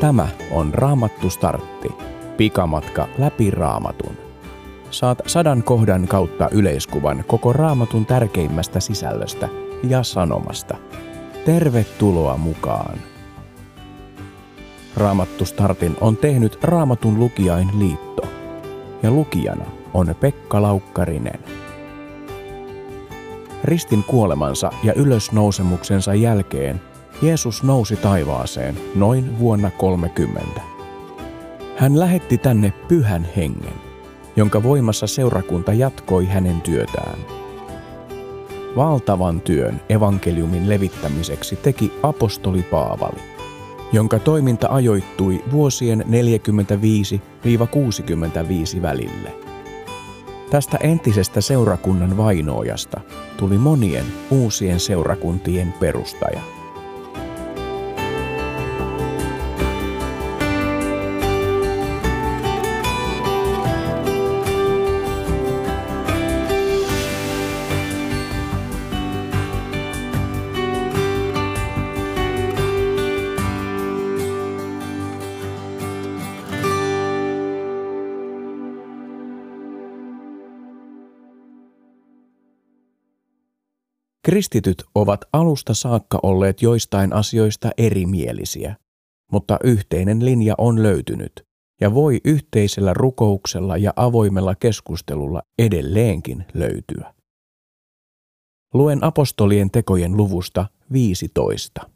Tämä on Raamattustartti, pikamatka läpi Raamatun. Saat 100 kohdan kautta yleiskuvan koko Raamatun tärkeimmästä sisällöstä ja sanomasta. Tervetuloa mukaan! Raamattustartin on tehnyt Raamatun lukijain liitto. Ja lukijana on Pekka Laukkarinen. Ristin kuolemansa ja ylösnousemuksensa jälkeen Jeesus nousi taivaaseen noin vuonna 30. Hän lähetti tänne pyhän hengen, jonka voimassa seurakunta jatkoi hänen työtään. Valtavan työn evankeliumin levittämiseksi teki apostoli Paavali, jonka toiminta ajoittui vuosien 45–65 välille. Tästä entisestä seurakunnan vainoojasta tuli monien uusien seurakuntien perustaja. Kristityt ovat alusta saakka olleet joistain asioista erimielisiä, mutta yhteinen linja on löytynyt ja voi yhteisellä rukouksella ja avoimella keskustelulla edelleenkin löytyä. Luen apostolien tekojen luvusta 15.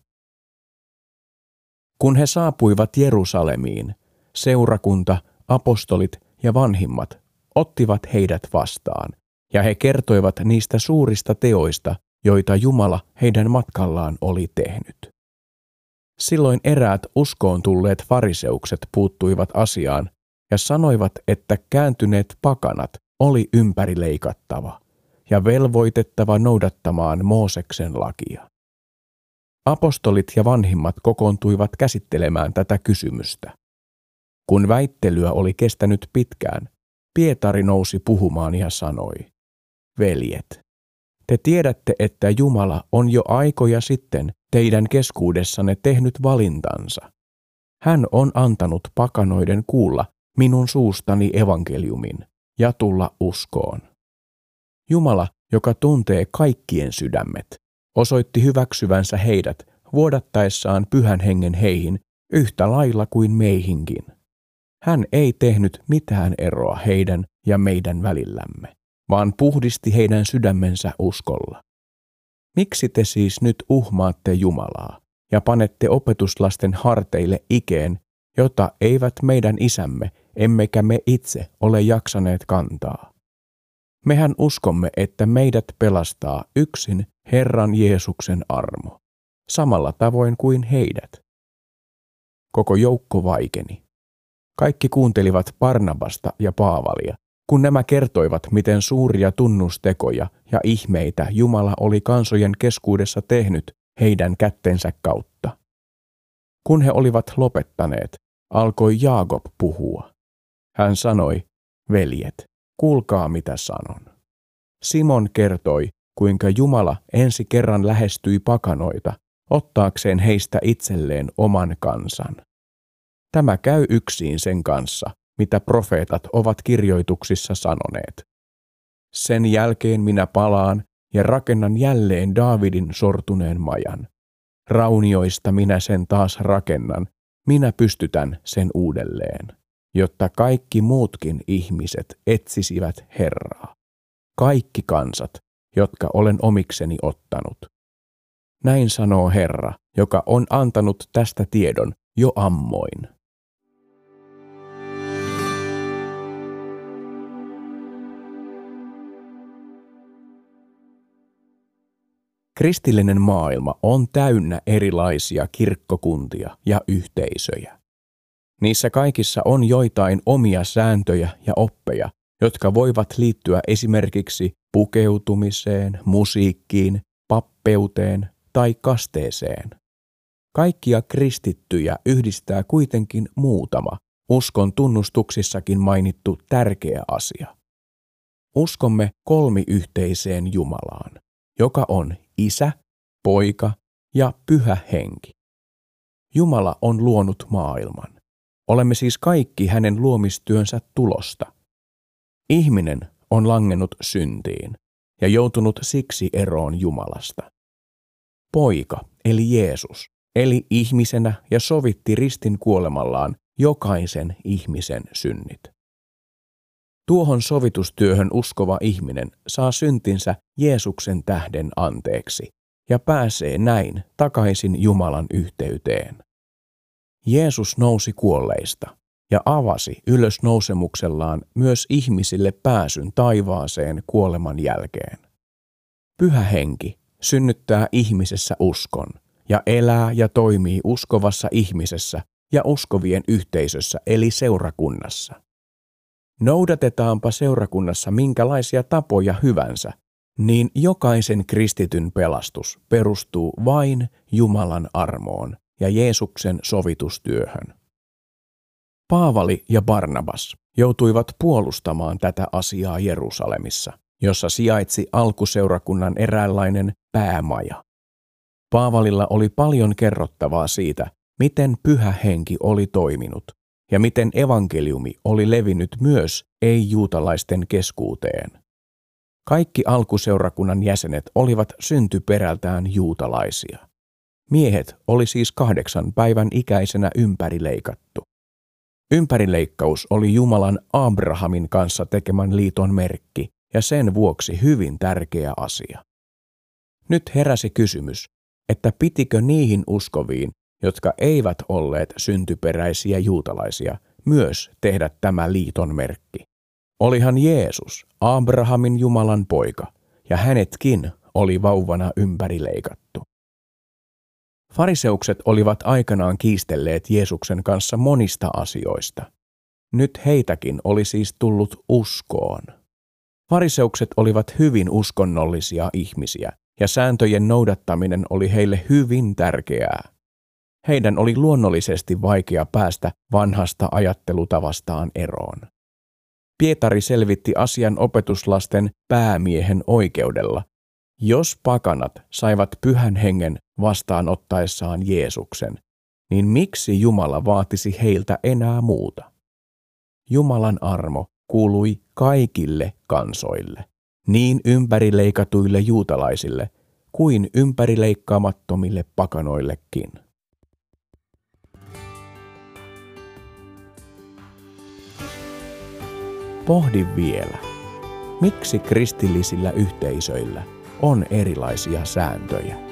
Kun he saapuivat Jerusalemiin, seurakunta, apostolit ja vanhimmat ottivat heidät vastaan, ja he kertoivat niistä suurista teoista, joita Jumala heidän matkallaan oli tehnyt. Silloin eräät uskoon tulleet fariseukset puuttuivat asiaan ja sanoivat, että kääntyneet pakanat oli ympärileikattava ja velvoitettava noudattamaan Mooseksen lakia. Apostolit ja vanhimmat kokoontuivat käsittelemään tätä kysymystä. Kun väittelyä oli kestänyt pitkään, Pietari nousi puhumaan ja sanoi: "Veljet, te tiedätte, että Jumala on jo aikoja sitten teidän keskuudessanne tehnyt valintansa. Hän on antanut pakanoiden kuulla minun suustani evankeliumin ja tulla uskoon. Jumala, joka tuntee kaikkien sydämet, osoitti hyväksyvänsä heidät vuodattaessaan pyhän hengen heihin yhtä lailla kuin meihinkin. Hän ei tehnyt mitään eroa heidän ja meidän välillämme, vaan puhdisti heidän sydämensä uskolla. Miksi te siis nyt uhmaatte Jumalaa ja panette opetuslasten harteille ikeen, jota eivät meidän isämme emmekä me itse ole jaksaneet kantaa? Mehän uskomme, että meidät pelastaa yksin Herran Jeesuksen armo, samalla tavoin kuin heidät." Koko joukko vaikeni. Kaikki kuuntelivat Barnabasta ja Paavalia, kun nämä kertoivat, miten suuria tunnustekoja ja ihmeitä Jumala oli kansojen keskuudessa tehnyt heidän kättensä kautta. Kun he olivat lopettaneet, alkoi Jaakob puhua. Hän sanoi: "Veljet, kuulkaa mitä sanon. Simon kertoi, kuinka Jumala ensi kerran lähestyi pakanoita, ottaakseen heistä itselleen oman kansan. Tämä käy yksiin sen kanssa, mitä profeetat ovat kirjoituksissa sanoneet. Sen jälkeen minä palaan ja rakennan jälleen Daavidin sortuneen majan. Raunioista minä sen taas rakennan, minä pystytän sen uudelleen, jotta kaikki muutkin ihmiset etsisivät Herraa, kaikki kansat, jotka olen omikseni ottanut. Näin sanoo Herra, joka on antanut tästä tiedon jo ammoin." Kristillinen maailma on täynnä erilaisia kirkkokuntia ja yhteisöjä. Niissä kaikissa on joitain omia sääntöjä ja oppeja, jotka voivat liittyä esimerkiksi pukeutumiseen, musiikkiin, pappeuteen tai kasteeseen. Kaikkia kristittyjä yhdistää kuitenkin muutama uskon tunnustuksissakin mainittu tärkeä asia. Uskomme kolmiyhteiseen Jumalaan, joka on Isä, Poika ja Pyhä Henki. Jumala on luonut maailman. Olemme siis kaikki hänen luomistyönsä tulosta. Ihminen on langennut syntiin ja joutunut siksi eroon Jumalasta. Poika, eli Jeesus, eli ihmisenä ja sovitti ristin kuolemallaan jokaisen ihmisen synnit. Tuohon sovitustyöhön uskova ihminen saa syntinsä Jeesuksen tähden anteeksi ja pääsee näin takaisin Jumalan yhteyteen. Jeesus nousi kuolleista ja avasi ylösnousemuksellaan myös ihmisille pääsyn taivaaseen kuoleman jälkeen. Pyhä Henki synnyttää ihmisessä uskon ja elää ja toimii uskovassa ihmisessä ja uskovien yhteisössä eli seurakunnassa. Noudatetaanpa seurakunnassa minkälaisia tapoja hyvänsä, niin jokaisen kristityn pelastus perustuu vain Jumalan armoon ja Jeesuksen sovitustyöhön. Paavali ja Barnabas joutuivat puolustamaan tätä asiaa Jerusalemissa, jossa sijaitsi alkuseurakunnan eräänlainen päämaja. Paavalilla oli paljon kerrottavaa siitä, miten Pyhä Henki oli toiminut ja miten evankeliumi oli levinnyt myös ei-juutalaisten keskuuteen. Kaikki alkuseurakunnan jäsenet olivat syntyperältään juutalaisia. Miehet oli siis 8 päivän ikäisenä ympärileikattu. Ympärileikkaus oli Jumalan Abrahamin kanssa tekemän liiton merkki ja sen vuoksi hyvin tärkeä asia. Nyt heräsi kysymys, että pitikö niihin uskoviin, jotka eivät olleet syntyperäisiä juutalaisia, myös tehdä tämä liiton merkki. Olihan Jeesus Abrahamin Jumalan poika, ja hänetkin oli vauvana ympärileikattu. Fariseukset olivat aikanaan kiistelleet Jeesuksen kanssa monista asioista. Nyt heitäkin oli siis tullut uskoon. Fariseukset olivat hyvin uskonnollisia ihmisiä, ja sääntöjen noudattaminen oli heille hyvin tärkeää. Heidän oli luonnollisesti vaikea päästä vanhasta ajattelutavastaan eroon. Pietari selvitti asian opetuslasten päämiehen oikeudella, jos pakanat saivat Pyhän Hengen vastaanottaessaan Jeesuksen, niin miksi Jumala vaatisi heiltä enää muuta? Jumalan armo kuului kaikille kansoille, niin ympärileikatuille juutalaisille kuin ympärileikkaamattomille pakanoillekin. Pohdi vielä, miksi kristillisillä yhteisöillä on erilaisia sääntöjä?